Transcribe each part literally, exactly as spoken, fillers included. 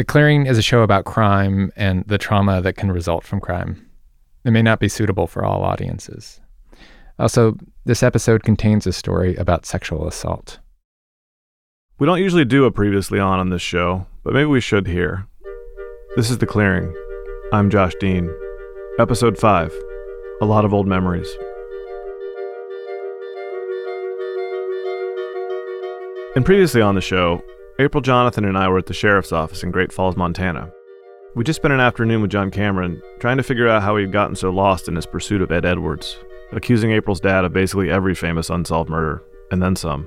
The Clearing is a show about crime and the trauma that can result from crime. It may not be suitable for all audiences. Also, this episode contains a story about sexual assault. We don't usually do a previously on on this show, but maybe we should here. This is The Clearing. I'm Josh Dean. Episode five, A Lot of Old Memories. And previously on the show, April, Jonathan, and I were at the sheriff's office in Great Falls, Montana. We just spent an afternoon with John Cameron trying to figure out how he had gotten so lost in his pursuit of Ed Edwards, accusing April's dad of basically every famous unsolved murder, and then some.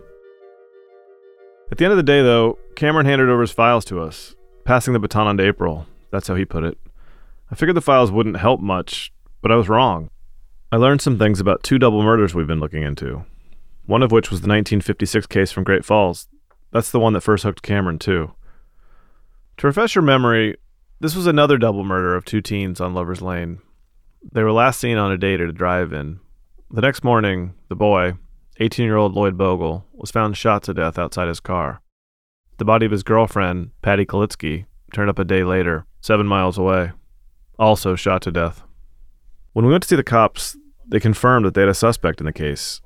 At the end of the day, though, Cameron handed over his files to us, passing the baton on to April. That's how he put it. I figured the files wouldn't help much, but I was wrong. I learned some things about two double murders we've been looking into, one of which was the nineteen fifty-six case from Great Falls. That's the one that first hooked Cameron, too. To refresh your memory, this was another double murder of two teens on Lover's Lane. They were last seen on a date at a drive-in. The next morning, the boy, eighteen-year-old Lloyd Bogle, was found shot to death outside his car. The body of his girlfriend, Patty Kalitzke, turned up a day later, seven miles away, also shot to death. When we went to see the cops, they confirmed that they had a suspect in the case,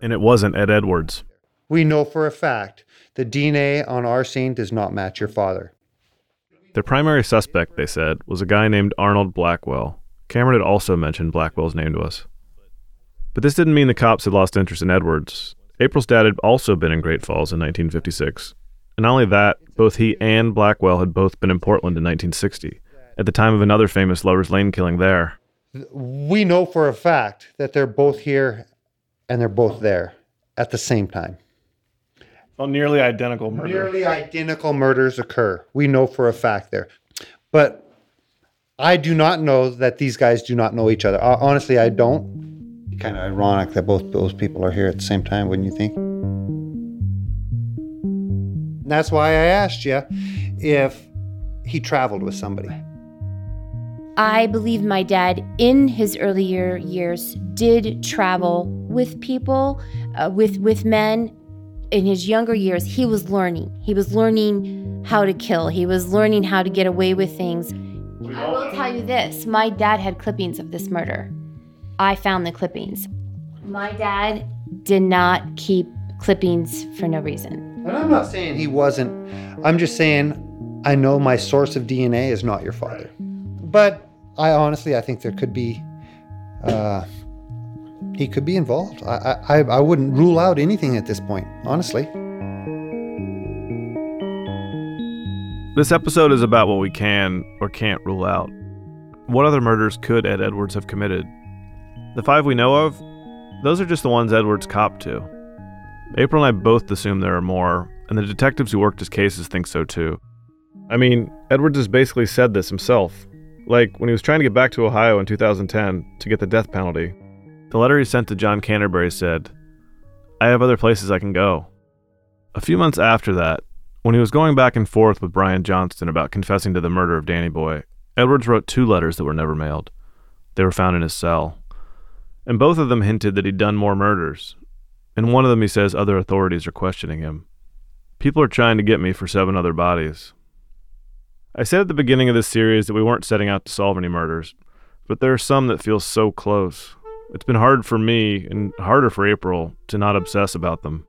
and it wasn't Ed Edwards. We know for a fact the D N A on our scene does not match your father. Their primary suspect, they said, was a guy named Arnold Blackwell. Cameron had also mentioned Blackwell's name to us. But this didn't mean the cops had lost interest in Edwards. April's dad had also been in Great Falls in nineteen fifty-six. And not only that, both he and Blackwell had both been in Portland in nineteen sixty, at the time of another famous Lover's Lane killing there. We know for a fact that they're both here and they're both there at the same time. Well, nearly identical murders. Nearly identical murders occur. We know for a fact there. But I do not know that these guys do not know each other. Honestly, I don't. Kind of ironic that both those people are here at the same time, wouldn't you think? And that's why I asked you if he traveled with somebody. I believe my dad, in his earlier years, did travel with people, uh, with with men. In his younger years, he was learning. He was learning how to kill. He was learning how to get away with things. I will tell you this, my dad had clippings of this murder. I found the clippings. My dad did not keep clippings for no reason. And I'm not saying he wasn't. I'm just saying I know my source of D N A is not your father. But I honestly, I think there could be, uh, he could be involved. I, I, I wouldn't rule out anything at this point, honestly. This episode is about what we can or can't rule out. What other murders could Ed Edwards have committed? The five we know of, those are just the ones Edwards copped to. April and I both assume there are more, and the detectives who worked his cases think so too. I mean, Edwards has basically said this himself. Like, when he was trying to get back to Ohio in two thousand ten to get the death penalty, the letter he sent to John Canterbury said, "I have other places I can go." A few months after that, when he was going back and forth with Brian Johnston about confessing to the murder of Danny Boy, Edwards wrote two letters that were never mailed. They were found in his cell. And both of them hinted that he'd done more murders. In one of them, he says other authorities are questioning him. "People are trying to get me for seven other bodies." I said at the beginning of this series that we weren't setting out to solve any murders, but there are some that feel so close. It's been hard for me, and harder for April, to not obsess about them.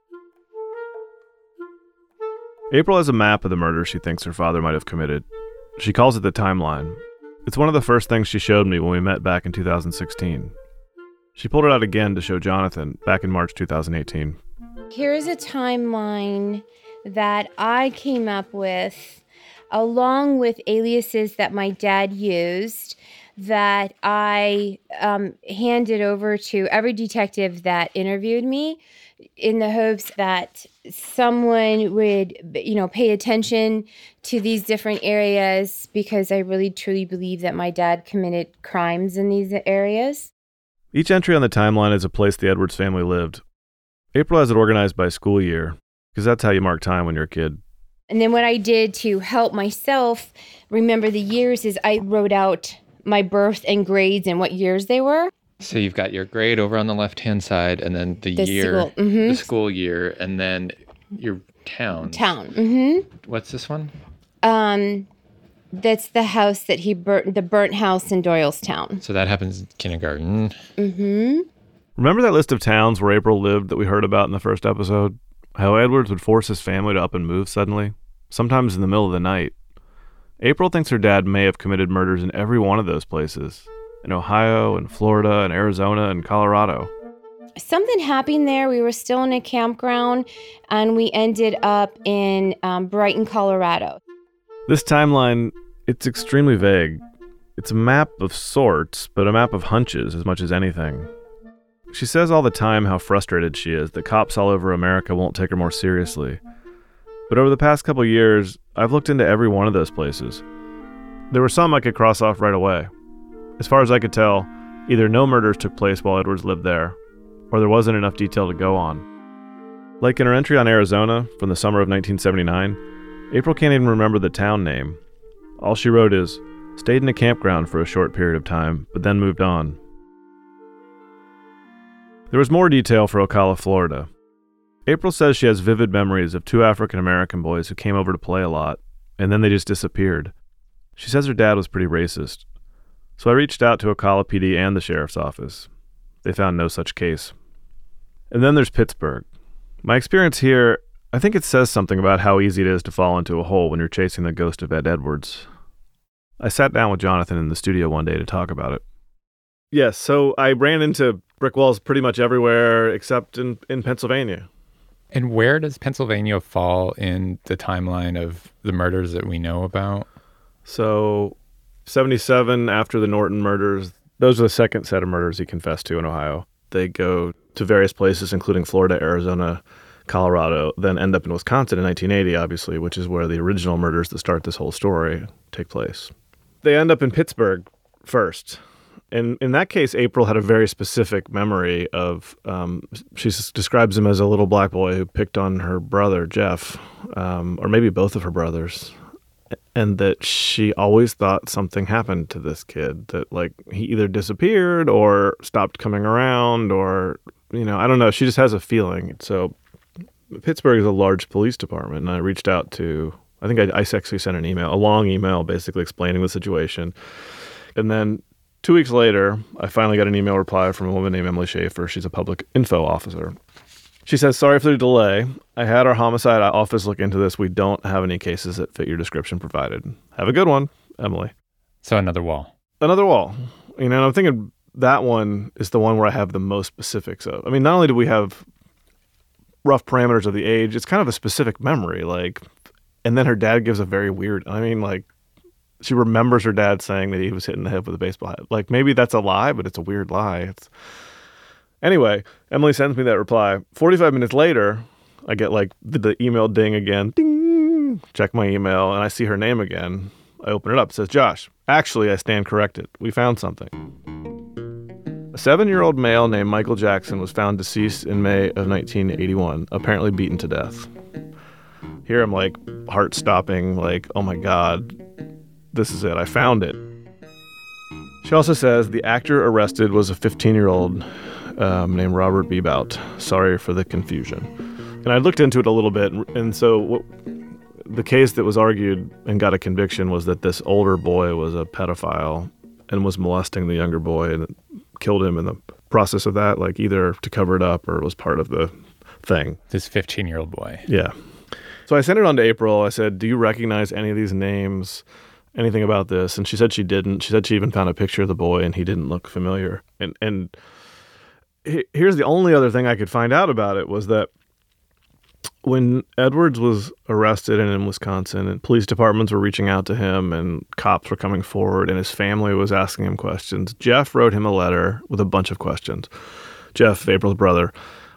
April has a map of the murders she thinks her father might have committed. She calls it the timeline. It's one of the first things she showed me when we met back in two thousand sixteen. She pulled it out again to show Jonathan back in March two thousand eighteen. Here's a timeline that I came up with, along with aliases that my dad used, that I um, handed over to every detective that interviewed me in the hopes that someone would, you know, pay attention to these different areas, because I really truly believe that my dad committed crimes in these areas. Each entry on the timeline is a place the Edwards family lived. April has it organized by school year, because that's how you mark time when you're a kid. And then what I did to help myself remember the years is I wrote out my birth and grades and what years they were. So you've got your grade over on the left-hand side, and then the, the year, school. Mm-hmm. The school year, and then your town. Town. Mm-hmm. What's this one? Um, that's the house that he burnt, the burnt house in Doylestown. So that happens in kindergarten. Mm-hmm. Remember that list of towns where April lived that we heard about in the first episode? How Edwards would force his family to up and move suddenly, sometimes in the middle of the night. April thinks her dad may have committed murders in every one of those places, in Ohio and Florida and Arizona and Colorado. Something happened there. We were still in a campground, and we ended up in um, Brighton, Colorado. This timeline, it's extremely vague. It's a map of sorts, but a map of hunches as much as anything. She says all the time how frustrated she is that cops all over America won't take her more seriously. But over the past couple years, I've looked into every one of those places. There were some I could cross off right away. As far as I could tell, either no murders took place while Edwards lived there, or there wasn't enough detail to go on. Like in her entry on Arizona from the summer of nineteen seventy-nine, April can't even remember the town name. All she wrote is, stayed in a campground for a short period of time, but then moved on. There was more detail for Ocala, Florida. April says she has vivid memories of two African-American boys who came over to play a lot, and then they just disappeared. She says her dad was pretty racist. So I reached out to Ocala P D and the sheriff's office. They found no such case. And then there's Pittsburgh. My experience here, I think it says something about how easy it is to fall into a hole when you're chasing the ghost of Ed Edwards. I sat down with Jonathan in the studio one day to talk about it. Yes, so I ran into brick walls pretty much everywhere except in, in Pennsylvania. And where does Pennsylvania fall in the timeline of the murders that we know about? So, seventy-seven, after the Norton murders, those are the second set of murders he confessed to in Ohio. They go to various places, including Florida, Arizona, Colorado, then end up in Wisconsin in nineteen eighty, obviously, which is where the original murders that start this whole story take place. They end up in Pittsburgh first. And in that case, April had a very specific memory of, um, she describes him as a little black boy who picked on her brother, Jeff, um, or maybe both of her brothers, and that she always thought something happened to this kid, that like he either disappeared or stopped coming around or, you know, I don't know. She just has a feeling. So Pittsburgh is a large police department, and I reached out to, I think I, I actually sent an email, a long email basically explaining the situation. And then Two weeks later, I finally got an email reply from a woman named Emily Schaefer. She's a public info officer. She says, sorry for the delay. I had our homicide office look into this. We don't have any cases that fit your description provided. Have a good one, Emily. So another wall. Another wall. You know, I'm thinking that one is the one where I have the most specifics of. I mean, not only do we have rough parameters of the age, it's kind of a specific memory. Like, and then her dad gives a very weird, I mean, like, she remembers her dad saying that he was hit in the head with a baseball hat. Like, maybe that's a lie, but it's a weird lie. It's... Anyway, Emily sends me that reply. forty-five minutes later, I get, like, the, the email ding again. Ding! Check my email, and I see her name again. I open it up. It says, Josh, actually, I stand corrected. We found something. A seven-year-old male named Michael Jackson was found deceased in May of nineteen eighty-one, apparently beaten to death. Here I'm, like, heart-stopping, like, oh, my God. This is it. I found it. She also says the actor arrested was a fifteen-year-old um, named Robert Bebout. Sorry for the confusion. And I looked into it a little bit, and, and so what, the case that was argued and got a conviction was that this older boy was a pedophile and was molesting the younger boy and killed him in the process of that, like either to cover it up or it was part of the thing. This fifteen-year-old boy. Yeah. So I sent it on to April. I said, do you recognize any of these names? Anything about this? And she said she didn't. She said she even found a picture of the boy and he didn't look familiar. And and here's the only other thing I could find out about it was that when Edwards was arrested and in Wisconsin and police departments were reaching out to him and cops were coming forward and his family was asking him questions, Jeff wrote him a letter with a bunch of questions. Jeff, April's brother,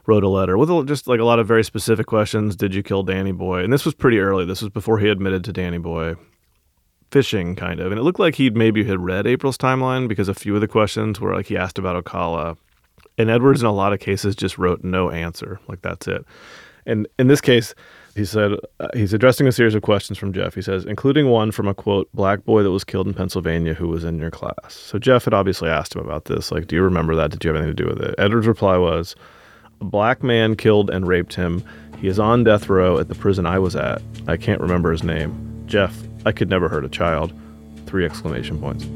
wrote a letter with just like a lot of very specific questions. Did you kill Danny Boy? And this was pretty early. This was before he admitted to Danny Boy. Fishing, kind of. And it looked like he'd maybe had read April's timeline because a few of the questions were like he asked about Ocala. And Edwards, in a lot of cases, just wrote no answer. Like, that's it. And in this case, he said uh, he's addressing a series of questions from Jeff. He says, including one from a, quote, black boy that was killed in Pennsylvania who was in your class. So Jeff had obviously asked him about this. Like, do you remember that? Did you have anything to do with it? Edwards' reply was, a black man killed and raped him. He is on death row at the prison I was at. I can't remember his name. Jeff I could never hurt a child. Three exclamation points.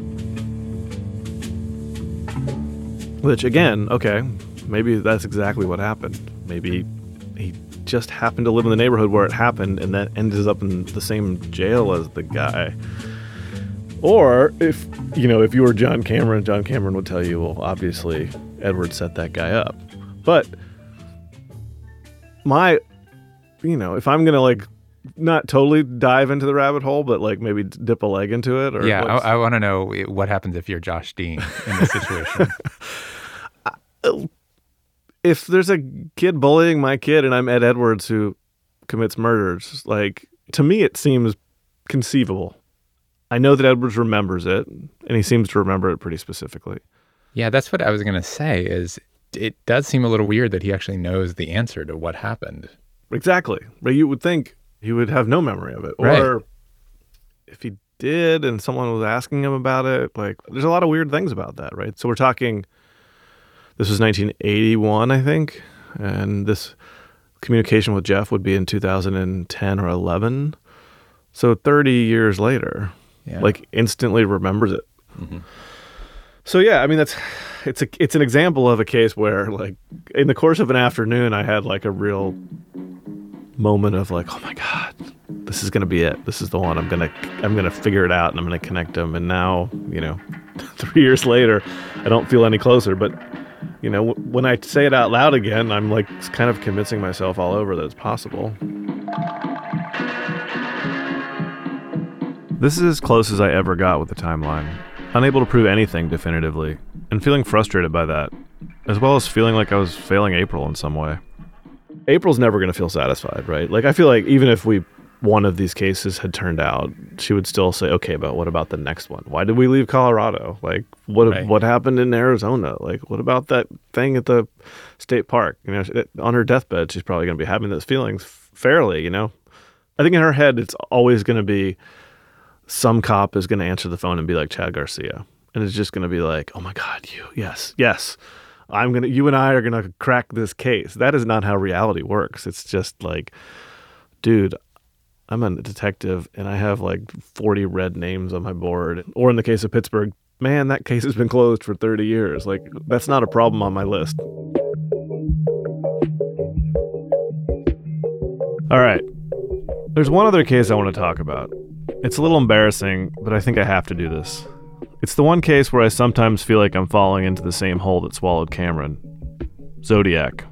Which, again, okay, maybe that's exactly what happened. Maybe he just happened to live in the neighborhood where it happened, and that ends up in the same jail as the guy. Or, if you know, if you were John Cameron, John Cameron would tell you, well, obviously, Edward set that guy up. But my, you know, if I'm going to, like, not totally dive into the rabbit hole, but, like, maybe dip a leg into it. Or yeah, what's... I, I want to know what happens if you're Josh Dean in this situation. If there's a kid bullying my kid and I'm Ed Edwards who commits murders, like, to me it seems conceivable. I know that Edwards remembers it, and he seems to remember it pretty specifically. Yeah, that's what I was going to say, is it does seem a little weird that he actually knows the answer to what happened. Exactly. But you would think he would have no memory of it. Right. Or if he did and someone was asking him about it, like, there's a lot of weird things about that, right? So we're talking, this was nineteen eighty-one, I think, and this communication with Jeff would be in two thousand ten or eleven. So thirty years later, yeah. Like, instantly remembers it. Mm-hmm. So, yeah, I mean, that's it's a, it's an example of a case where, like, in the course of an afternoon, I had, like, a real moment of, like, oh my God, this is gonna be it. This is the one. I'm gonna I'm gonna figure it out, and I'm gonna connect them. And now, you know, three years later, I don't feel any closer. But, you know, w- when I say it out loud again, I'm, like, kind of convincing myself all over that it's possible. This is as close as I ever got with the timeline, unable to prove anything definitively, and feeling frustrated by that, as well as feeling like I was failing April in some way. April's never going to feel satisfied, right? Like, I feel like even if we one of these cases had turned out, she would still say, okay, but what about the next one? Why did we leave Colorado? Like, what right. what happened in Arizona? Like, what about that thing at the state park? You know, on her deathbed, she's probably going to be having those feelings fairly, you know? I think in her head, it's always going to be some cop is going to answer the phone and be like Chad Garcia. And it's just going to be like, oh my God, you, yes, yes. I'm going to, you and I are going to crack this case. That is not how reality works. It's just like, dude, I'm a detective and I have like forty red names on my board. Or in the case of Pittsburgh, man, that case has been closed for thirty years. Like, that's not a problem on my list. All right. There's one other case I want to talk about. It's a little embarrassing, but I think I have to do this. It's the one case where I sometimes feel like I'm falling into the same hole that swallowed Cameron. Zodiac.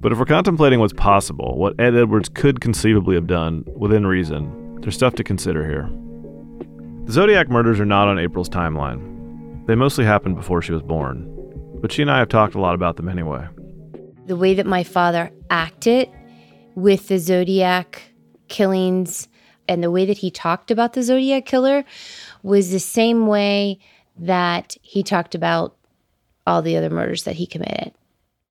But if we're contemplating what's possible, what Ed Edwards could conceivably have done, within reason, there's stuff to consider here. The Zodiac murders are not on April's timeline. They mostly happened before she was born. But she and I have talked a lot about them anyway. The way that my father acted with the Zodiac killings and the way that he talked about the Zodiac killer was the same way that he talked about all the other murders that he committed.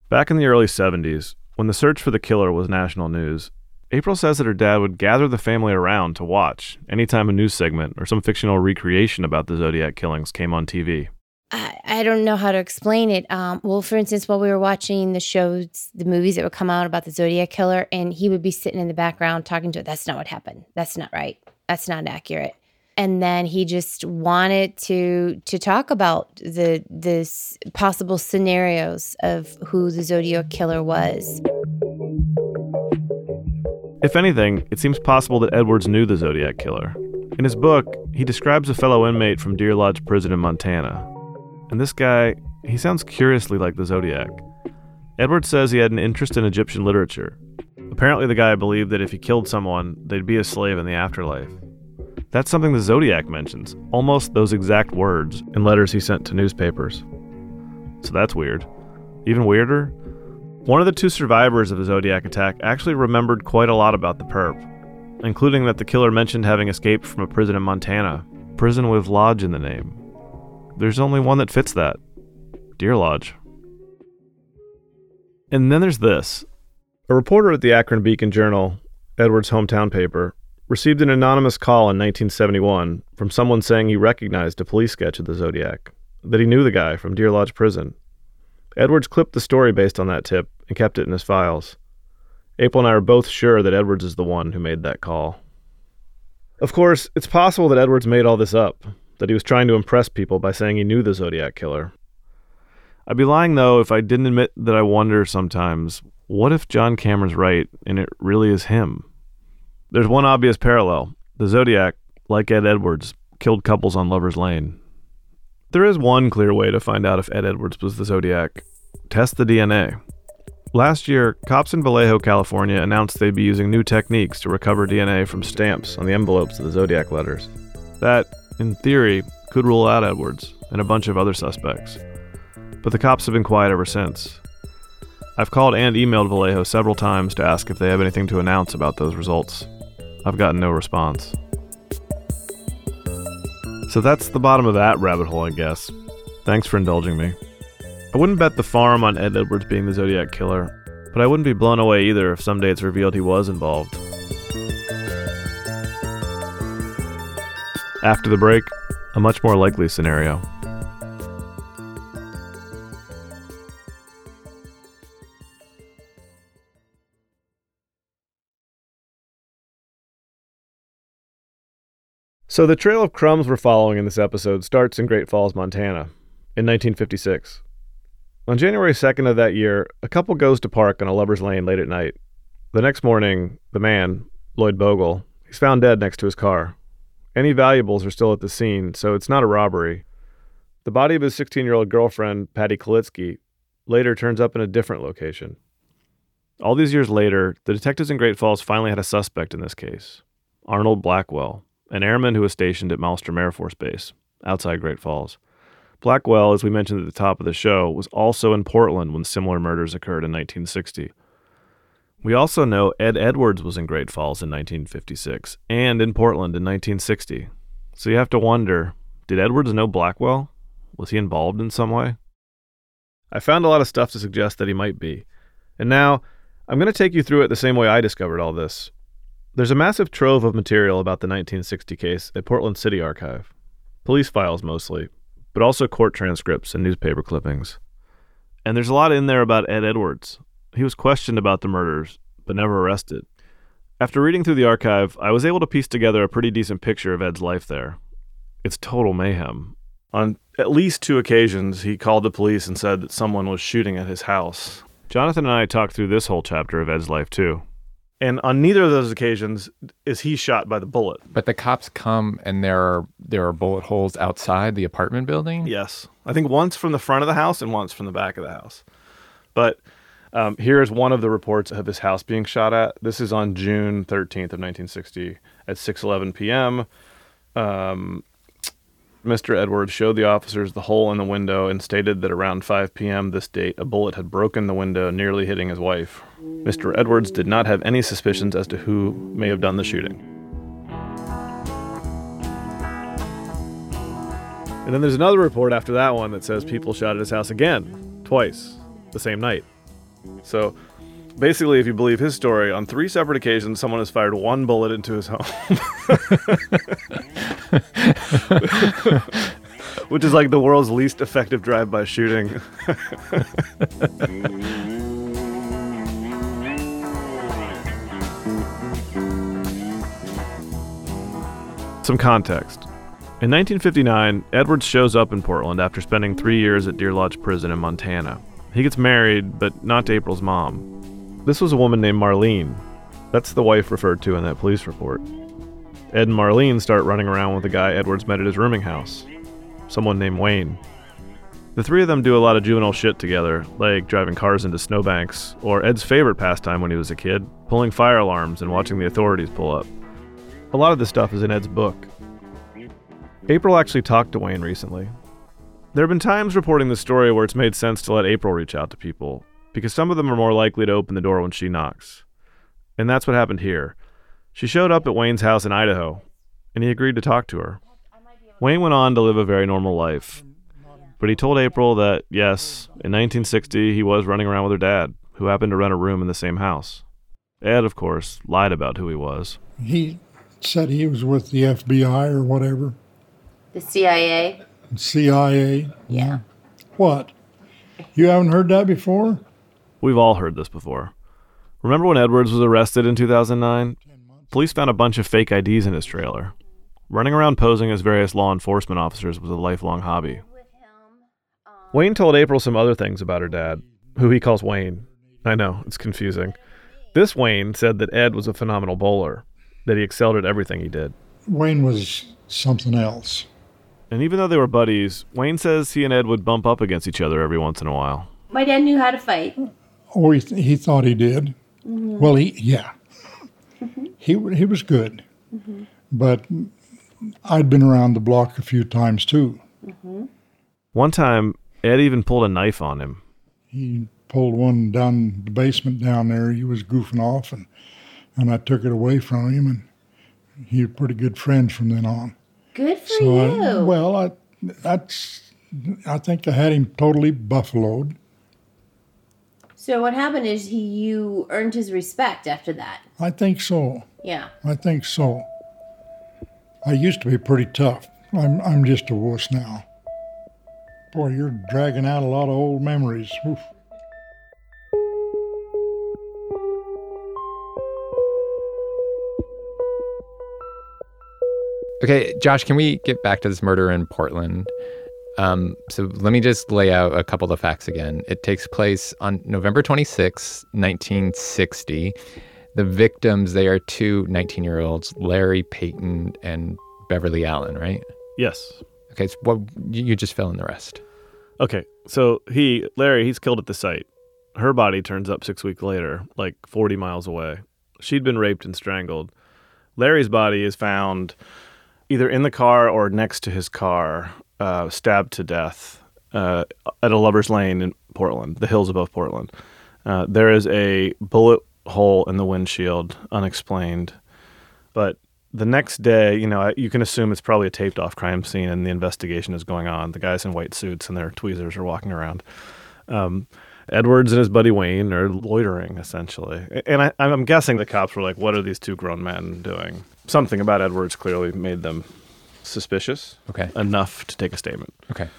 Back in the early seventies, when the search for the killer was national news, April says that her dad would gather the family around to watch anytime a news segment or some fictional recreation about the Zodiac killings came on T V. I, I don't know how to explain it. Um, well, for instance, while we were watching the shows, the movies that would come out about the Zodiac killer, and he would be sitting in the background talking to it. That's not what happened. That's not right. That's not accurate. And then he just wanted to to talk about the the possible scenarios of who the Zodiac killer was. If anything, it seems possible that Edwards knew the Zodiac killer. In his book, he describes a fellow inmate from Deer Lodge Prison in Montana. And this guy, he sounds curiously like the Zodiac. Edwards says he had an interest in Egyptian literature. Apparently the guy believed that if he killed someone, they'd be a slave in the afterlife. That's something the Zodiac mentions, almost those exact words, in letters he sent to newspapers. So that's weird. Even weirder, one of the two survivors of the Zodiac attack actually remembered quite a lot about the perp, including that the killer mentioned having escaped from a prison in Montana, prison with Lodge in the name. There's only one that fits that. Deer Lodge. And then there's this. A reporter at the Akron Beacon Journal, Edwards' hometown paper, received an anonymous call in nineteen seventy-one from someone saying he recognized a police sketch of the Zodiac, that he knew the guy from Deer Lodge Prison. Edwards clipped the story based on that tip and kept it in his files. April and I are both sure that Edwards is the one who made that call. Of course, it's possible that Edwards made all this up, that he was trying to impress people by saying he knew the Zodiac Killer. I'd be lying, though, if I didn't admit that I wonder sometimes, what if John Cameron's right and it really is him? There's one obvious parallel. The Zodiac, like Ed Edwards, killed couples on Lover's Lane. There is one clear way to find out if Ed Edwards was the Zodiac. Test the D N A. Last year, cops in Vallejo, California announced they'd be using new techniques to recover D N A from stamps on the envelopes of the Zodiac letters. That, in theory, could rule out Edwards and a bunch of other suspects. But the cops have been quiet ever since. I've called and emailed Vallejo several times to ask if they have anything to announce about those results. I've gotten no response. So that's the bottom of that rabbit hole, I guess. Thanks for indulging me. I wouldn't bet the farm on Ed Edwards being the Zodiac Killer, but I wouldn't be blown away either if someday it's revealed he was involved. After the break, a much more likely scenario. So the trail of crumbs we're following in this episode starts in Great Falls, Montana, in nineteen fifty-six. On January second of that year, a couple goes to park on a lover's lane late at night. The next morning, the man, Lloyd Bogle, he's found dead next to his car. Any valuables are still at the scene, so it's not a robbery. The body of his sixteen-year-old girlfriend, Patty Kalitzke, later turns up in a different location. All these years later, the detectives in Great Falls finally had a suspect in this case, Arnold Blackwell, an airman who was stationed at Malmstrom Air Force Base, outside Great Falls. Blackwell, as we mentioned at the top of the show, was also in Portland when similar murders occurred in nineteen sixty. We also know Ed Edwards was in Great Falls in nineteen fifty-six and in Portland in nineteen sixty. So you have to wonder, did Edwards know Blackwell? Was he involved in some way? I found a lot of stuff to suggest that he might be. And now, I'm going to take you through it the same way I discovered all this. There's a massive trove of material about the nineteen sixty case at Portland City Archive. Police files mostly, but also court transcripts and newspaper clippings. And there's a lot in there about Ed Edwards. He was questioned about the murders, but never arrested. After reading through the archive, I was able to piece together a pretty decent picture of Ed's life there. It's total mayhem. On at least two occasions, he called the police and said that someone was shooting at his house. Jonathan and I talked through this whole chapter of Ed's life, too. And on neither of those occasions is he shot by the bullet. But the cops come and there are there are bullet holes outside the apartment building? Yes. I think once from the front of the house and once from the back of the house. But um, here is one of the reports of his house being shot at. This is on June thirteenth of nineteen sixty at six eleven p.m. Um, Mister Edwards showed the officers the hole in the window and stated that around five p.m. this date, a bullet had broken the window, nearly hitting his wife. Mister Edwards did not have any suspicions as to who may have done the shooting. And then there's another report after that one that says people shot at his house again, twice, the same night. So basically, if you believe his story, on three separate occasions, someone has fired one bullet into his home. Which is like the world's least effective drive-by shooting. Some context. In nineteen fifty-nine, Edwards shows up in Portland after spending three years at Deer Lodge Prison in Montana. He gets married, but not to April's mom. This was a woman named Marlene. That's the wife referred to in that police report. Ed and Marlene start running around with a guy Edwards met at his rooming house, someone named Wayne. The three of them do a lot of juvenile shit together, like driving cars into snowbanks, or Ed's favorite pastime when he was a kid, pulling fire alarms and watching the authorities pull up. A lot of this stuff is in Ed's book. April actually talked to Wayne recently. There have been times reporting this story where it's made sense to let April reach out to people, because some of them are more likely to open the door when she knocks. And that's what happened here. She showed up at Wayne's house in Idaho, and he agreed to talk to her. Wayne went on to live a very normal life, but he told April that, yes, in nineteen sixty, he was running around with her dad, who happened to rent a room in the same house. Ed, of course, lied about who he was. He said he was with the F B I or whatever. The C I A? C I A? Yeah. What? You haven't heard that before? We've all heard this before. Remember when Edwards was arrested in two thousand nine? Police found a bunch of fake I Ds in his trailer. Running around posing as various law enforcement officers was a lifelong hobby. Wayne told April some other things about her dad, who he calls Wayne. I know, it's confusing. This Wayne said that Ed was a phenomenal bowler, that he excelled at everything he did. Wayne was something else. And even though they were buddies, Wayne says he and Ed would bump up against each other every once in a while. My dad knew how to fight. Oh, he, th- he thought he did. Mm-hmm. Well, he yeah. Mm-hmm. He he was good. Mm-hmm. But I'd been around the block a few times, too. Mm-hmm. One time, Ed even pulled a knife on him. He pulled one down the basement down there. He was goofing off, and, and I took it away from him, and he was pretty good friends from then on. Good for so you. I, well, I, that's, I think I had him totally buffaloed. So what happened is he, you earned his respect after that. I think so. Yeah. I think so. I used to be pretty tough. I'm I'm just a wuss now. Boy, you're dragging out a lot of old memories. Oof. Okay, Josh, can we get back to this murder in Portland? Um, so let me just lay out a couple of the facts again. It takes place on November twenty-sixth, nineteen sixty. The victims, they are two nineteen-year-olds, Larry Peyton and Beverly Allen, right? Yes. Okay, so what, you just fill in the rest. Okay, so he, Larry, he's killed at the site. Her body turns up six weeks later, like forty miles away. She'd been raped and strangled. Larry's body is found either in the car or next to his car, uh, stabbed to death uh, at a Lover's Lane in Portland, the hills above Portland. Uh, there is a bullet hole in the windshield, unexplained. But the next day, you know, you can assume it's probably a taped-off crime scene and the investigation is going on. The guys in white suits and their tweezers are walking around. Um, Edwards and his buddy Wayne are loitering, essentially. And I, I'm guessing the cops were like, what are these two grown men doing? Something about Edwards clearly made them suspicious. Okay. Enough to take a statement. Okay.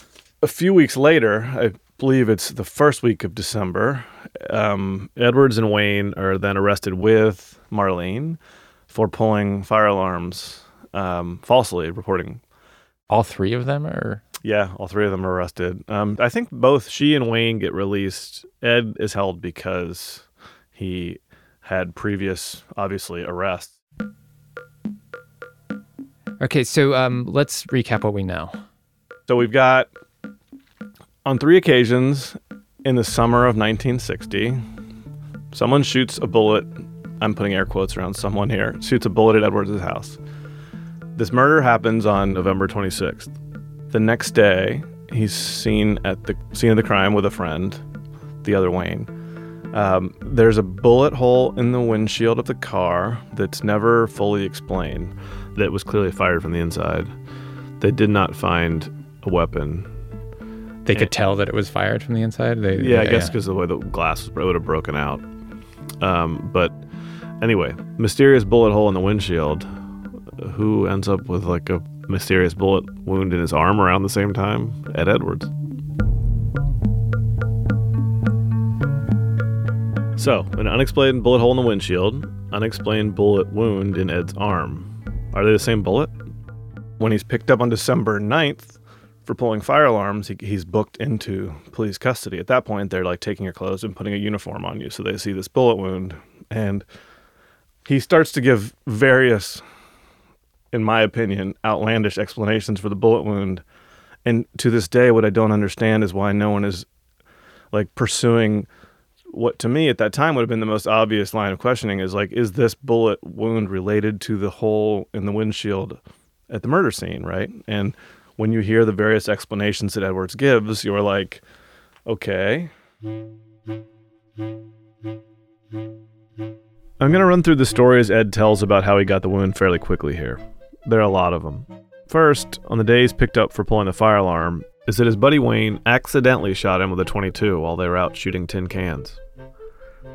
A few weeks later, I believe it's the first week of December, um, Edwards and Wayne are then arrested with Marlene for pulling fire alarms, um, falsely reporting. All three of them are? Yeah, all three of them are arrested. Um, I think both she and Wayne get released. Ed is held because he had previous, obviously, arrests. Okay, so um, let's recap what we know. So we've got... On three occasions in the summer of nineteen sixty, someone shoots a bullet. I'm putting air quotes around someone here. Shoots a bullet at Edwards' house. This murder happens on November twenty-sixth. The next day, he's seen at the scene of the crime with a friend, the other Wayne. Um, there's a bullet hole in the windshield of the car that's never fully explained, that was clearly fired from the inside. They did not find a weapon. They could tell that it was fired from the inside? They, yeah, they, I guess because yeah. of the way the glass was, it would have broken out. Um, but anyway, mysterious bullet hole in the windshield. Who ends up with like a mysterious bullet wound in his arm around the same time? Ed Edwards. So, an unexplained bullet hole in the windshield, unexplained bullet wound in Ed's arm. Are they the same bullet? When he's picked up on December ninth, for pulling fire alarms, he, he's booked into police custody. At that point, they're like taking your clothes and putting a uniform on you. So they see this bullet wound. And he starts to give various, in my opinion, outlandish explanations for the bullet wound. And to this day, what I don't understand is why no one is like pursuing what to me at that time would have been the most obvious line of questioning is like, is this bullet wound related to the hole in the windshield at the murder scene, right? And when you hear the various explanations that Edwards gives, you're like, okay. I'm going to run through the stories Ed tells about how he got the wound fairly quickly here. There are a lot of them. First, on the days picked up for pulling the fire alarm, is that his buddy Wayne accidentally shot him with a twenty-two while they were out shooting tin cans.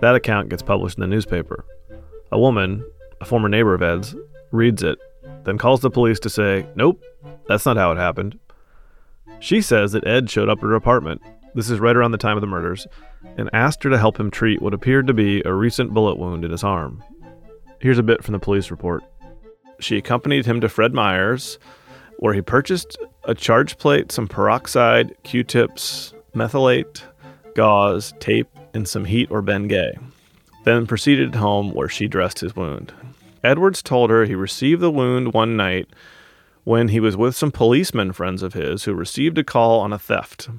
That account gets published in the newspaper. A woman, a former neighbor of Ed's, reads it, then calls the police to say, nope, that's not how it happened. She says that Ed showed up at her apartment, this is right around the time of the murders, and asked her to help him treat what appeared to be a recent bullet wound in his arm. Here's a bit from the police report. She accompanied him to Fred Meyer's, where he purchased a charge plate, some peroxide, Q-tips, methylate, gauze, tape, and some heat or Bengay, then proceeded home where she dressed his wound. Edwards told her he received the wound one night when he was with some policemen friends of his who received a call on a theft.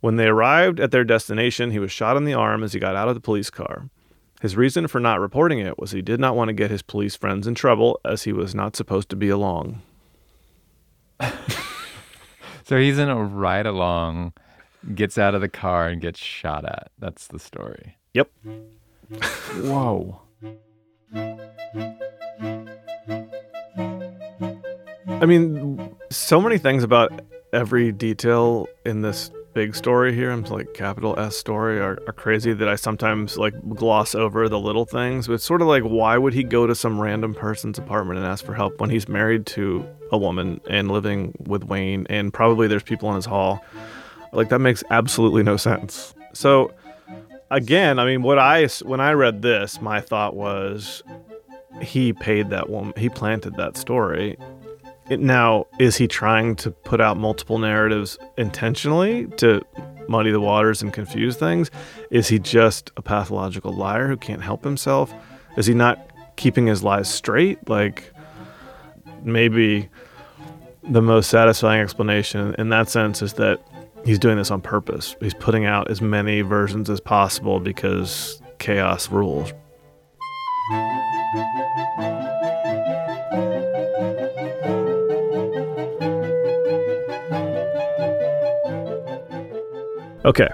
When they arrived at their destination, he was shot in the arm as he got out of the police car. His reason for not reporting it was he did not want to get his police friends in trouble, as he was not supposed to be along. So he's in a ride-along, gets out of the car, and gets shot at. That's the story. Yep. Whoa. I mean, so many things about every detail in this big story here, I'm like capital S story, are, are crazy that I sometimes like gloss over the little things. But it's sort of like, why would he go to some random person's apartment and ask for help when he's married to a woman and living with Wayne, and probably there's people in his hall? Like, that makes absolutely no sense. So again, I mean, what I when I read this, my thought was he paid that woman, he planted that story. Now, is he trying to put out multiple narratives intentionally to muddy the waters and confuse things? Is he just a pathological liar who can't help himself? Is he not keeping his lies straight? Like, maybe the most satisfying explanation in that sense is that he's doing this on purpose. He's putting out as many versions as possible because chaos rules. Okay,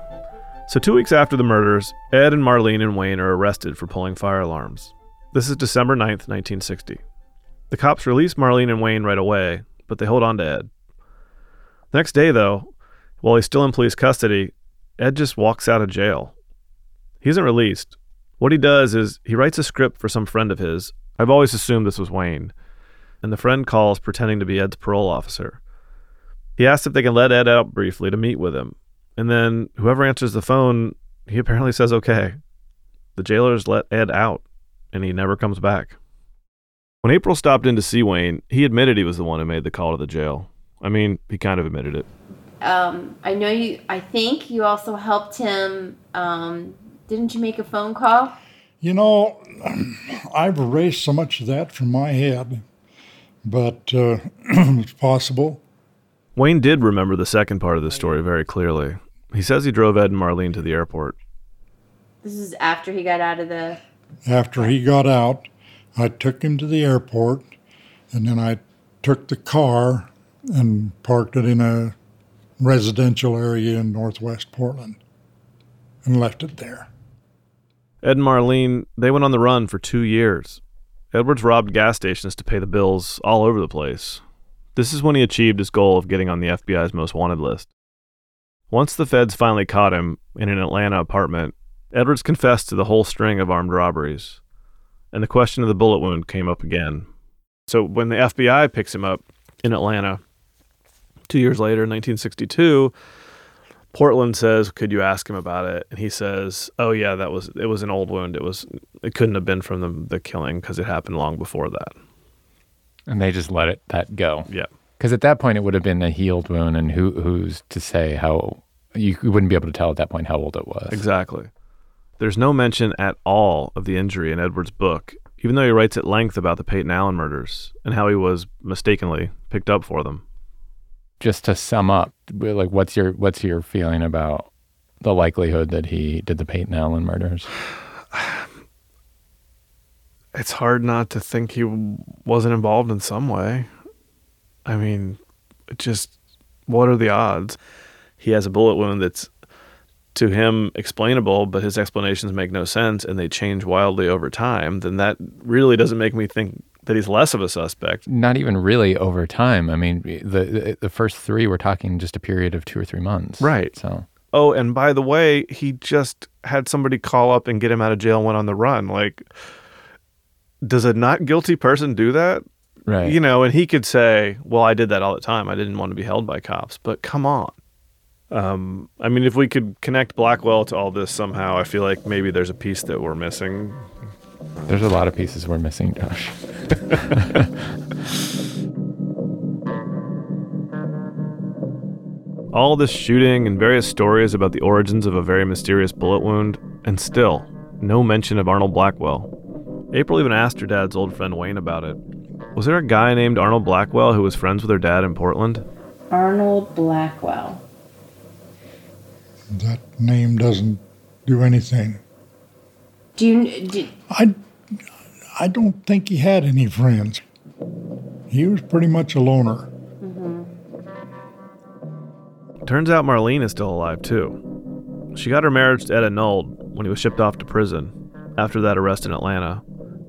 so two weeks after the murders, Ed and Marlene and Wayne are arrested for pulling fire alarms. This is December ninth, nineteen sixty. The cops release Marlene and Wayne right away, but they hold on to Ed. The next day, though, while he's still in police custody, Ed just walks out of jail. He isn't released. What he does is he writes a script for some friend of his. I've always assumed this was Wayne. And the friend calls, pretending to be Ed's parole officer. He asks if they can let Ed out briefly to meet with him. And then whoever answers the phone, he apparently says, okay. The jailers let Ed out, and he never comes back. When April stopped in to see Wayne, he admitted he was the one who made the call to the jail. I mean, he kind of admitted it. Um, I know you, I think you also helped him. Um, didn't you make a phone call? You know, I've erased so much of that from my head, but uh, it's possible. Wayne did remember the second part of the story very clearly. He says he drove Ed and Marlene to the airport. This is after he got out of the... After he got out, I took him to the airport, and then I took the car and parked it in a residential area in northwest Portland and left it there. Ed and Marlene, they went on the run for two years. Edwards robbed gas stations to pay the bills all over the place. This is when he achieved his goal of getting on the F B I's most wanted list. Once the feds finally caught him in an Atlanta apartment, Edwards confessed to the whole string of armed robberies. And the question of the bullet wound came up again. So when the F B I picks him up in Atlanta, two years later, nineteen sixty-two, Portland says, could you ask him about it? And he says, oh yeah, that was it was an old wound. It was it couldn't have been from the, the killing because it happened long before that. And they just let it that go. Yeah. Because at that point, it would have been a healed wound, and who who's to say how... You wouldn't be able to tell at that point how old it was. Exactly. There's no mention at all of the injury in Edwards' book, even though he writes at length about the Peyton Allen murders and how he was mistakenly picked up for them. Just to sum up, like, what's your what's your feeling about the likelihood that he did the Peyton Allen murders? It's hard not to think he wasn't involved in some way. I mean, just what are the odds? He has a bullet wound that's, to him, explainable, but his explanations make no sense and they change wildly over time. Then that really doesn't make me think that he's less of a suspect. Not even really over time. I mean, the the, the first three we're talking just a period of two or three months. Right. So. Oh, and by the way, he just had somebody call up and get him out of jail and went on the run. Like... Does a not guilty person do that? Right. You know, and he could say, well, I did that all the time. I didn't want to be held by cops. But come on. Um, I mean, if we could connect Blackwell to all this somehow, I feel like maybe there's a piece that we're missing. There's a lot of pieces we're missing, Josh. All this shooting and various stories about the origins of a very mysterious bullet wound, and still, no mention of Arnold Blackwell. April even asked her dad's old friend Wayne about it. Was there a guy named Arnold Blackwell who was friends with her dad in Portland? Arnold Blackwell. That name doesn't do anything. Do you... Do, I, I don't think he had any friends. He was pretty much a loner. Mm-hmm. Turns out Marlene is still alive, too. She got her marriage to Ed annulled when he was shipped off to prison, after that arrest in Atlanta,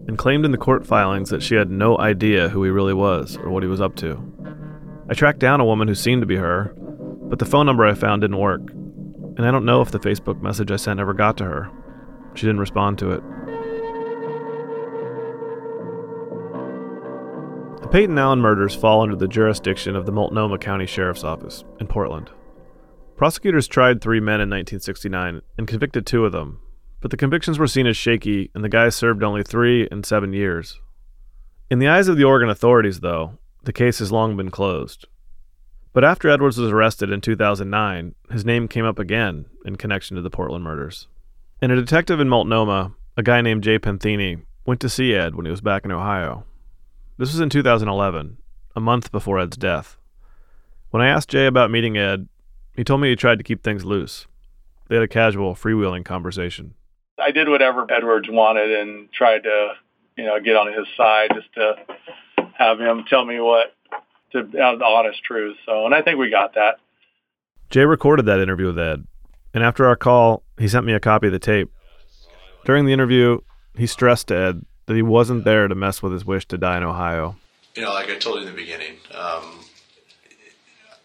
and claimed in the court filings that she had no idea who he really was or what he was up to. I tracked down a woman who seemed to be her, but the phone number I found didn't work, and I don't know if the Facebook message I sent ever got to her. She didn't respond to it. The Peyton Allen murders fall under the jurisdiction of the Multnomah County Sheriff's Office in Portland. Prosecutors tried three men in nineteen sixty-nine and convicted two of them, but the convictions were seen as shaky and the guys served only three and seven years. In the eyes of the Oregon authorities, though, the case has long been closed. But after Edwards was arrested in two thousand nine, his name came up again in connection to the Portland murders. And a detective in Multnomah, a guy named Jay Panthini, went to see Ed when he was back in Ohio. This was in two thousand eleven, a month before Ed's death. When I asked Jay about meeting Ed, he told me he tried to keep things loose. They had a casual, freewheeling conversation. I did whatever Edwards wanted and tried to, you know, get on his side just to have him tell me what, to uh, the honest truth. So, and I think we got that. Jay recorded that interview with Ed. And after our call, he sent me a copy of the tape. During the interview, he stressed to Ed that he wasn't there to mess with his wish to die in Ohio. You know, like I told you in the beginning, um,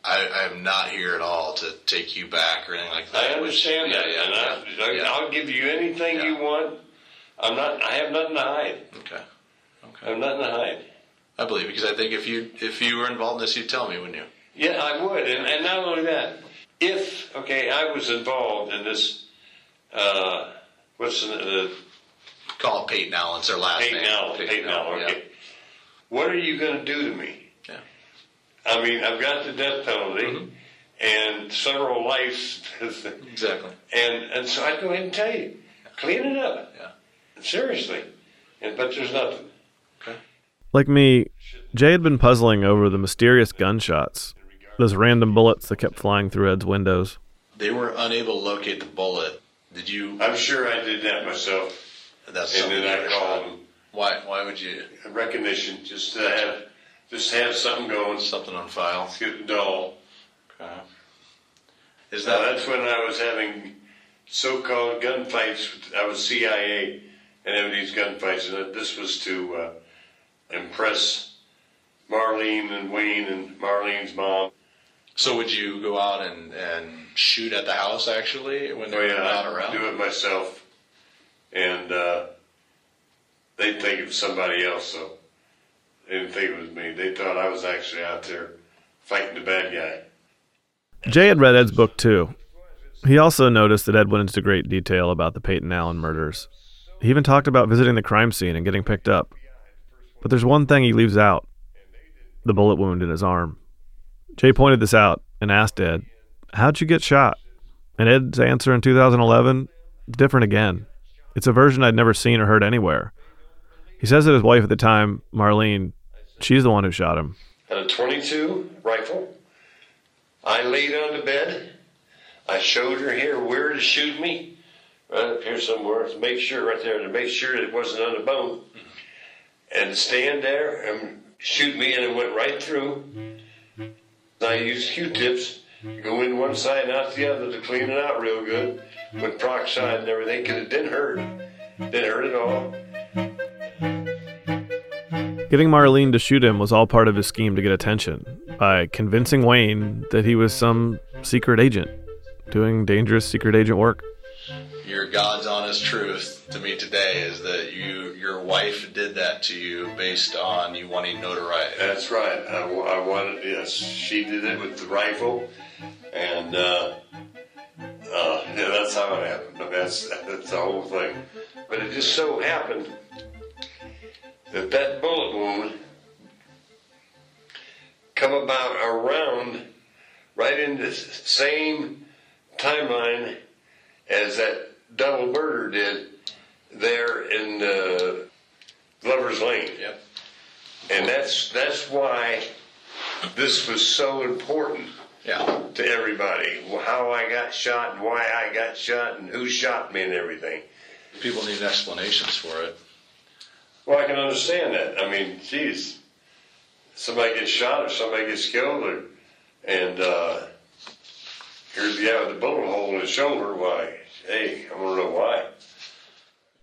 I, I am not here at all to take you back or anything like that. I understand which, that, yeah, yeah, and yeah, I, yeah. I'll give you anything yeah. you want. I'm not. I have nothing to hide. Okay. Okay. I have nothing to hide. I believe because I think if you if you were involved in this, you'd tell me, wouldn't you? Yeah, I would, and, and not only that. If, okay, I was involved in this, uh, what's the... the Call Peyton Allen, it's their last Peyton name. Allen, Peyton, Peyton Allen, okay. Yeah. What are you going to do to me? Yeah. I mean, I've got the death penalty, mm-hmm. and several lives. Exactly. And and so I'd go ahead and tell you, yeah. clean it up. Yeah. Seriously. And but there's nothing. Okay. Like me, Jay had been puzzling over the mysterious gunshots. Those random bullets that kept flying through Ed's windows. They were unable to locate the bullet. Did you... I'm sure I did that myself. That's and then I called him. Why, why would you... Recognition, just to have, just have something going. Something on file. It's getting dull. Okay. Is that... Now, that's when I was having so-called gunfights. I was C I A and having these gunfights. And this was to uh, impress Marlene and Wayne and Marlene's mom. So would you go out and, and shoot at the house, actually, when they oh, yeah, were not around? I do it myself, and uh, they think it was somebody else, so they didn't think it was me. They thought I was actually out there fighting the bad guy. Jay had read Ed's book, too. He also noticed that Ed went into great detail about the Peyton Allen murders. He even talked about visiting the crime scene and getting picked up. But there's one thing he leaves out, the bullet wound in his arm. Jay pointed this out and asked Ed, how'd you get shot? And Ed's answer in two thousand eleven, different again. It's a version I'd never seen or heard anywhere. He says that his wife at the time, Marlene, she's the one who shot him. Had a twenty-two rifle. I laid on the bed. I showed her here where to shoot me. Right up here somewhere to make sure, right there, to make sure it wasn't on the bone. And stand there and shoot me, and it went right through. I used Q-tips to go in one side and out the other to clean it out real good with peroxide and everything, because it didn't hurt. Didn't hurt at all. Getting Marlene to shoot him was all part of his scheme to get attention by convincing Wayne that he was some secret agent doing dangerous secret agent work. Your God's honest truth to me today is that you, your wife did that to you based on you wanting notoriety. That's right. I, I wanted, yes, she did it with the rifle, and uh, uh, yeah, that's how it happened. That's, that's the whole thing. But it just so happened that that bullet wound come about around right in the same timeline as that double murder did there in uh, Lover's Lane. Yep. And that's that's why this was so important yeah. to everybody. How I got shot and why I got shot and who shot me and everything. People need explanations for it. Well, I can understand that. I mean, geez, somebody gets shot or somebody gets killed, or, and uh, here's the guy with the bullet hole in his shoulder. Why? Hey, I want to know why.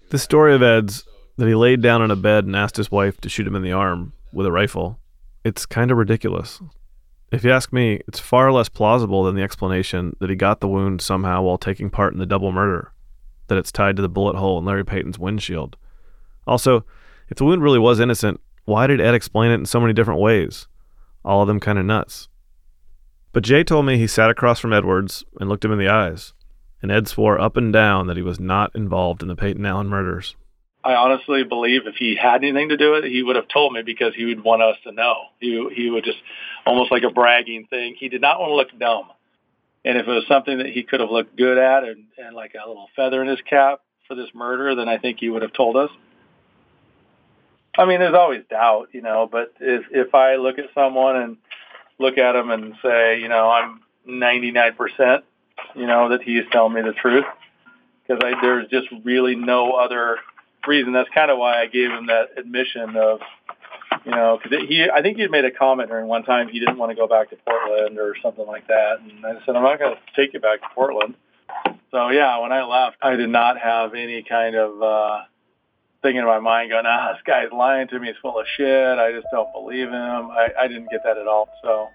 The story of Ed's that he laid down in a bed and asked his wife to shoot him in the arm with a rifle, it's kind of ridiculous. If you ask me, it's far less plausible than the explanation that he got the wound somehow while taking part in the double murder, that it's tied to the bullet hole in Larry Payton's windshield. Also, if the wound really was innocent, why did Ed explain it in so many different ways? All of them kind of nuts. But Jay told me he sat across from Edwards and looked him in the eyes, and Ed swore up and down that he was not involved in the Peyton Allen murders. I honestly believe if he had anything to do with it, he would have told me because he would want us to know. He he would just, almost like a bragging thing. He did not want to look dumb. And if it was something that he could have looked good at and, and like a little feather in his cap for this murder, then I think he would have told us. I mean, there's always doubt, you know, but if, if I look at someone and look at him and say, you know, I'm ninety-nine percent, you know, that he is telling me the truth, because there's just really no other reason. That's kind of why I gave him that admission of, you know, because he, I think he had made a comment during one time he didn't want to go back to Portland or something like that. And I said, I'm not going to take you back to Portland. So, yeah, when I left, I did not have any kind of uh, thing in my mind going, ah, this guy's lying to me. He's full of shit. I just don't believe him. I, I didn't get that at all. So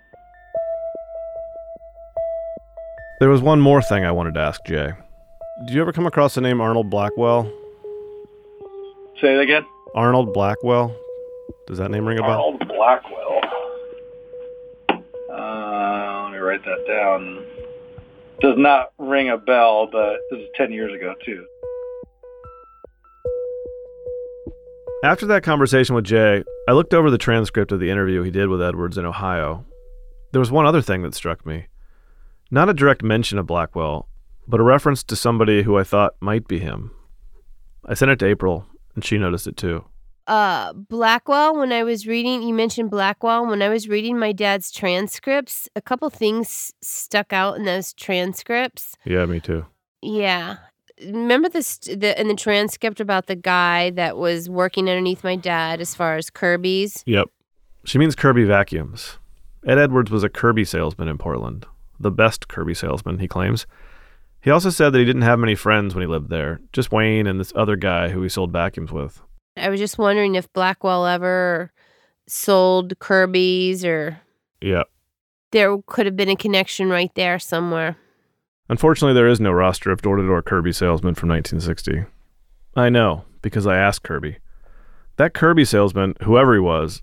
there was one more thing I wanted to ask Jay. Did you ever come across the name Arnold Blackwell? Say it again? Arnold Blackwell. Does that name ring a bell? Arnold Blackwell. Uh, let me write that down. Does not ring a bell, but this is ten years ago, too. After that conversation with Jay, I looked over the transcript of the interview he did with Edwards in Ohio. There was one other thing that struck me. Not a direct mention of Blackwell, but a reference to somebody who I thought might be him. I sent it to April, and she noticed it too. Uh, Blackwell, when I was reading, you mentioned Blackwell, when I was reading my dad's transcripts, a couple things stuck out in those transcripts. Yeah, me too. Yeah. Remember this, the, in the transcript about the guy that was working underneath my dad as far as Kirby's? Yep. She means Kirby vacuums. Ed Edwards was a Kirby salesman in Portland. The best Kirby salesman, he claims. He also said that he didn't have many friends when he lived there, just Wayne and this other guy who he sold vacuums with. I was just wondering if Blackwell ever sold Kirby's or... Yeah. There could have been a connection right there somewhere. Unfortunately, there is no roster of door-to-door Kirby salesmen from nineteen sixty. I know, because I asked Kirby. That Kirby salesman, whoever he was,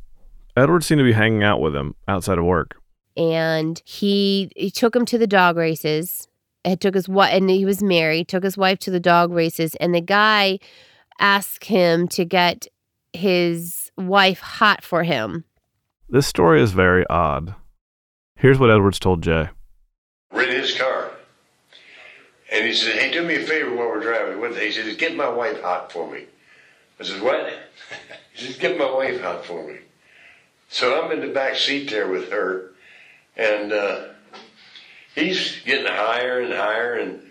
Edwards seemed to be hanging out with him outside of work. And he, he took him to the dog races. He took his wife, and he was married, took his wife to the dog races, and the guy asked him to get his wife hot for him. This story is very odd. Here's what Edwards told Jay. We're in his car, and he said, hey, do me a favor while we're driving. What? He said, get my wife hot for me. I said, what? He said, get my wife hot for me. So I'm in the back seat there with her, and uh, he's getting higher and higher, and,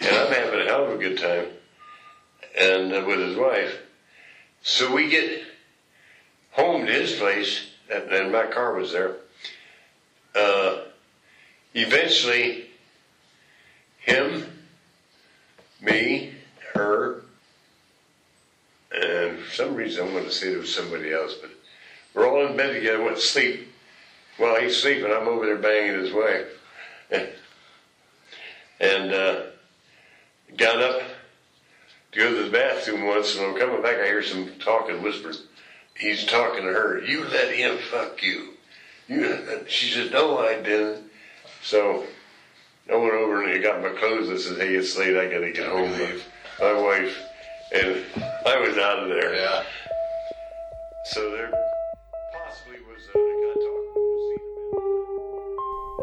and I'm having a hell of a good time and uh, with his wife. So we get home to his place, and, and my car was there. Uh, eventually, him, me, her, and for some reason I want to say there was somebody else, but we're all in bed together, went to sleep. While he's sleeping, I'm over there banging his wife. And, and uh, got up to go to the bathroom once, and I'm coming back, I hear some talking, whispers. He's talking to her, you let him fuck you. You. She said, no, I didn't. So I went over and I got my clothes and said, hey, it's late, I gotta get home with my wife. And I was out of there. Yeah. So there possibly was a guy talking.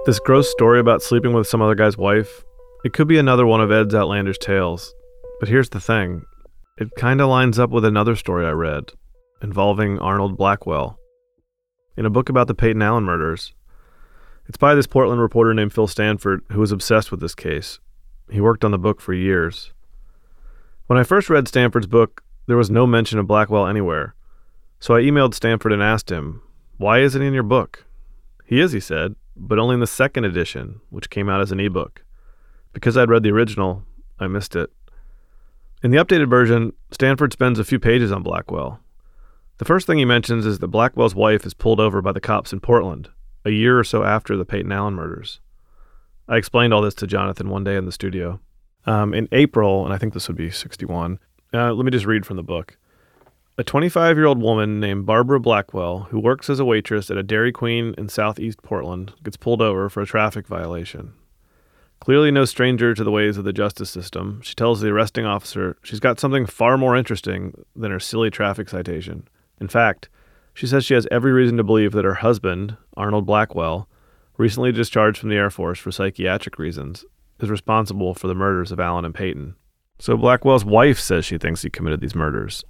This gross story about sleeping with some other guy's wife, it could be another one of Ed's outlandish tales. But here's the thing. It kind of lines up with another story I read, involving Arnold Blackwell, in a book about the Peyton Allen murders. It's by this Portland reporter named Phil Stanford, who was obsessed with this case. He worked on the book for years. When I first read Stanford's book, there was no mention of Blackwell anywhere. So I emailed Stanford and asked him, why isn't he in your book? He is, he said, but only in the second edition, which came out as an ebook. Because I'd read the original, I missed it. In the updated version, Stanford spends a few pages on Blackwell. The first thing he mentions is that Blackwell's wife is pulled over by the cops in Portland, a year or so after the Peyton Allen murders. I explained all this to Jonathan one day in the studio. Um, in April, and I think this would be sixty-one, uh, let me just read from the book. A twenty-five-year-old woman named Barbara Blackwell, who works as a waitress at a Dairy Queen in southeast Portland, gets pulled over for a traffic violation. Clearly no stranger to the ways of the justice system, she tells the arresting officer she's got something far more interesting than her silly traffic citation. In fact, she says she has every reason to believe that her husband, Arnold Blackwell, recently discharged from the Air Force for psychiatric reasons, is responsible for the murders of Allen and Peyton. So Blackwell's wife says she thinks he committed these murders.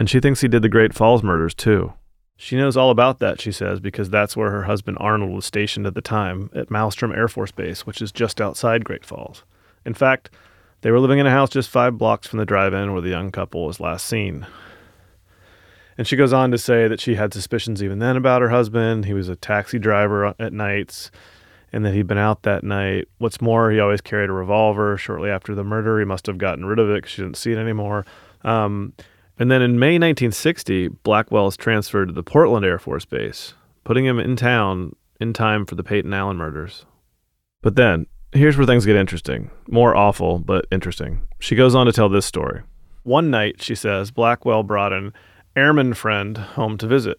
And she thinks he did the Great Falls murders, too. She knows all about that, she says, because that's where her husband Arnold was stationed at the time, at Malmstrom Air Force Base, which is just outside Great Falls. In fact, they were living in a house just five blocks from the drive-in where the young couple was last seen. And she goes on to say that she had suspicions even then about her husband. He was a taxi driver at nights, and that he'd been out that night. What's more, he always carried a revolver. Shortly after the murder, he must have gotten rid of it because she didn't see it anymore. Um, and then in May nineteen sixty, Blackwell is transferred to the Portland Air Force Base, putting him in town in time for the Peyton Allen murders. But then, here's where things get interesting. More awful, but interesting. She goes on to tell this story. One night, she says, Blackwell brought in airman friend home to visit.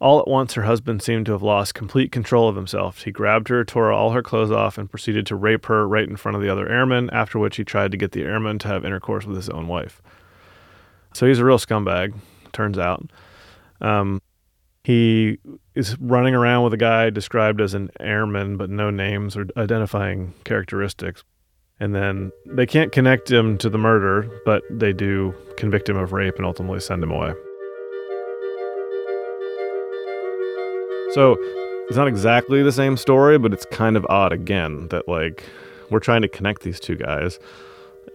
All at once, her husband seemed to have lost complete control of himself. He grabbed her, tore all her clothes off, and proceeded to rape her right in front of the other airman, after which he tried to get the airman to have intercourse with his own wife. So he's a real scumbag, turns out. Um, he is running around with a guy described as an airman, but no names or identifying characteristics. And then they can't connect him to the murder, but they do convict him of rape and ultimately send him away. So it's not exactly the same story, but it's kind of odd again that, like, we're trying to connect these two guys.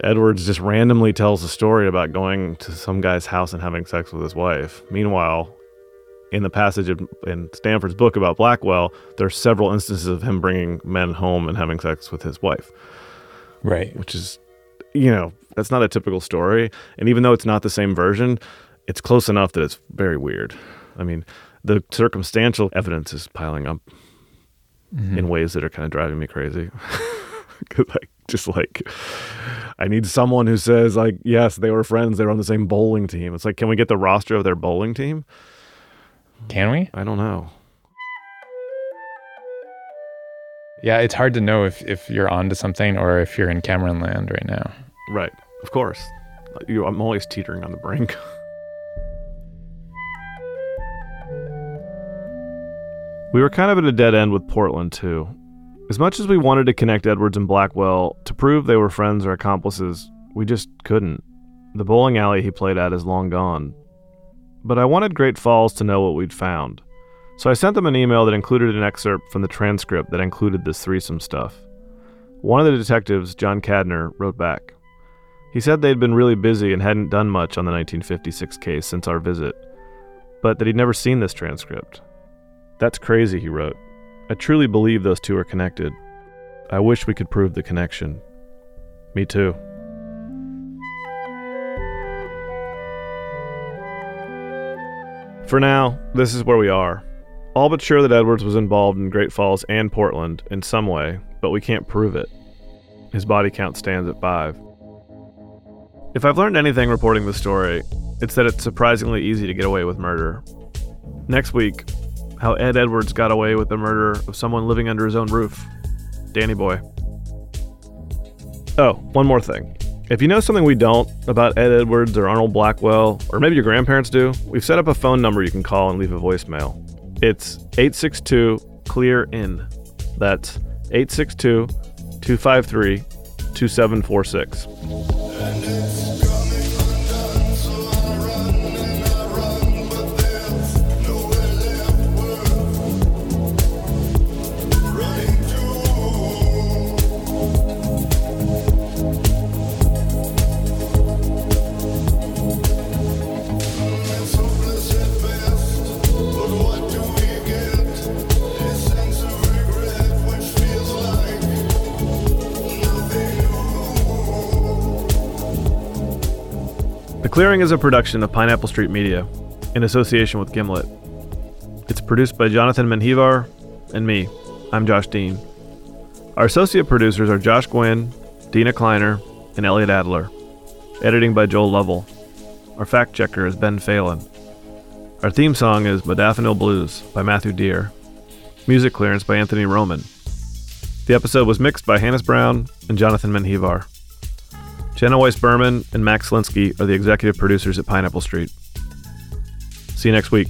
Edwards just randomly tells a story about going to some guy's house and having sex with his wife. Meanwhile, in the passage of, in Stanford's book about Blackwell, there are several instances of him bringing men home and having sex with his wife. Right. Which is, you know, that's not a typical story. And even though it's not the same version, it's close enough that it's very weird. I mean, the circumstantial evidence is piling up mm-hmm. in ways that are kind of driving me crazy. Because I just like, I need someone who says, like, yes, they were friends. They were on the same bowling team. It's like, can we get the roster of their bowling team? Can we? I don't know. Yeah, it's hard to know if, if you're onto something or if you're in Cameron land right now. Right, of course. You, I'm always teetering on the brink. We were kind of at a dead end with Portland, too. As much as we wanted to connect Edwards and Blackwell to prove they were friends or accomplices, we just couldn't. The bowling alley he played at is long gone. But I wanted Great Falls to know what we'd found. So I sent them an email that included an excerpt from the transcript that included this threesome stuff. One of the detectives, John Cadner, wrote back. He said they'd been really busy and hadn't done much on the nineteen fifty-six case since our visit, but that he'd never seen this transcript. That's crazy, he wrote. I truly believe those two are connected. I wish we could prove the connection. Me too. For now, this is where we are. All but sure that Edwards was involved in Great Falls and Portland in some way, but we can't prove it. His body count stands at five. If I've learned anything reporting this story, it's that it's surprisingly easy to get away with murder. Next week, how Ed Edwards got away with the murder of someone living under his own roof. Danny Boy. Oh, one more thing. If you know something we don't about Ed Edwards or Arnold Blackwell, or maybe your grandparents do, we've set up a phone number you can call and leave a voicemail. It's eight six two, C L E A R, I N. That's eight six two, two five three, two seven four six. The Clearing is a production of Pineapple Street Media, in association with Gimlet. It's produced by Jonathan Menjivar and me. I'm Josh Dean. Our associate producers are Josh Gwynn, Dina Kleiner, and Elliot Adler. Editing by Joel Lovell. Our fact checker is Ben Phelan. Our theme song is Modafinil Blues by Matthew Deer. Music clearance by Anthony Roman. The episode was mixed by Hannes Brown and Jonathan Menjivar. Jenna Weiss-Berman and Max Linsky are the executive producers at Pineapple Street. See you next week.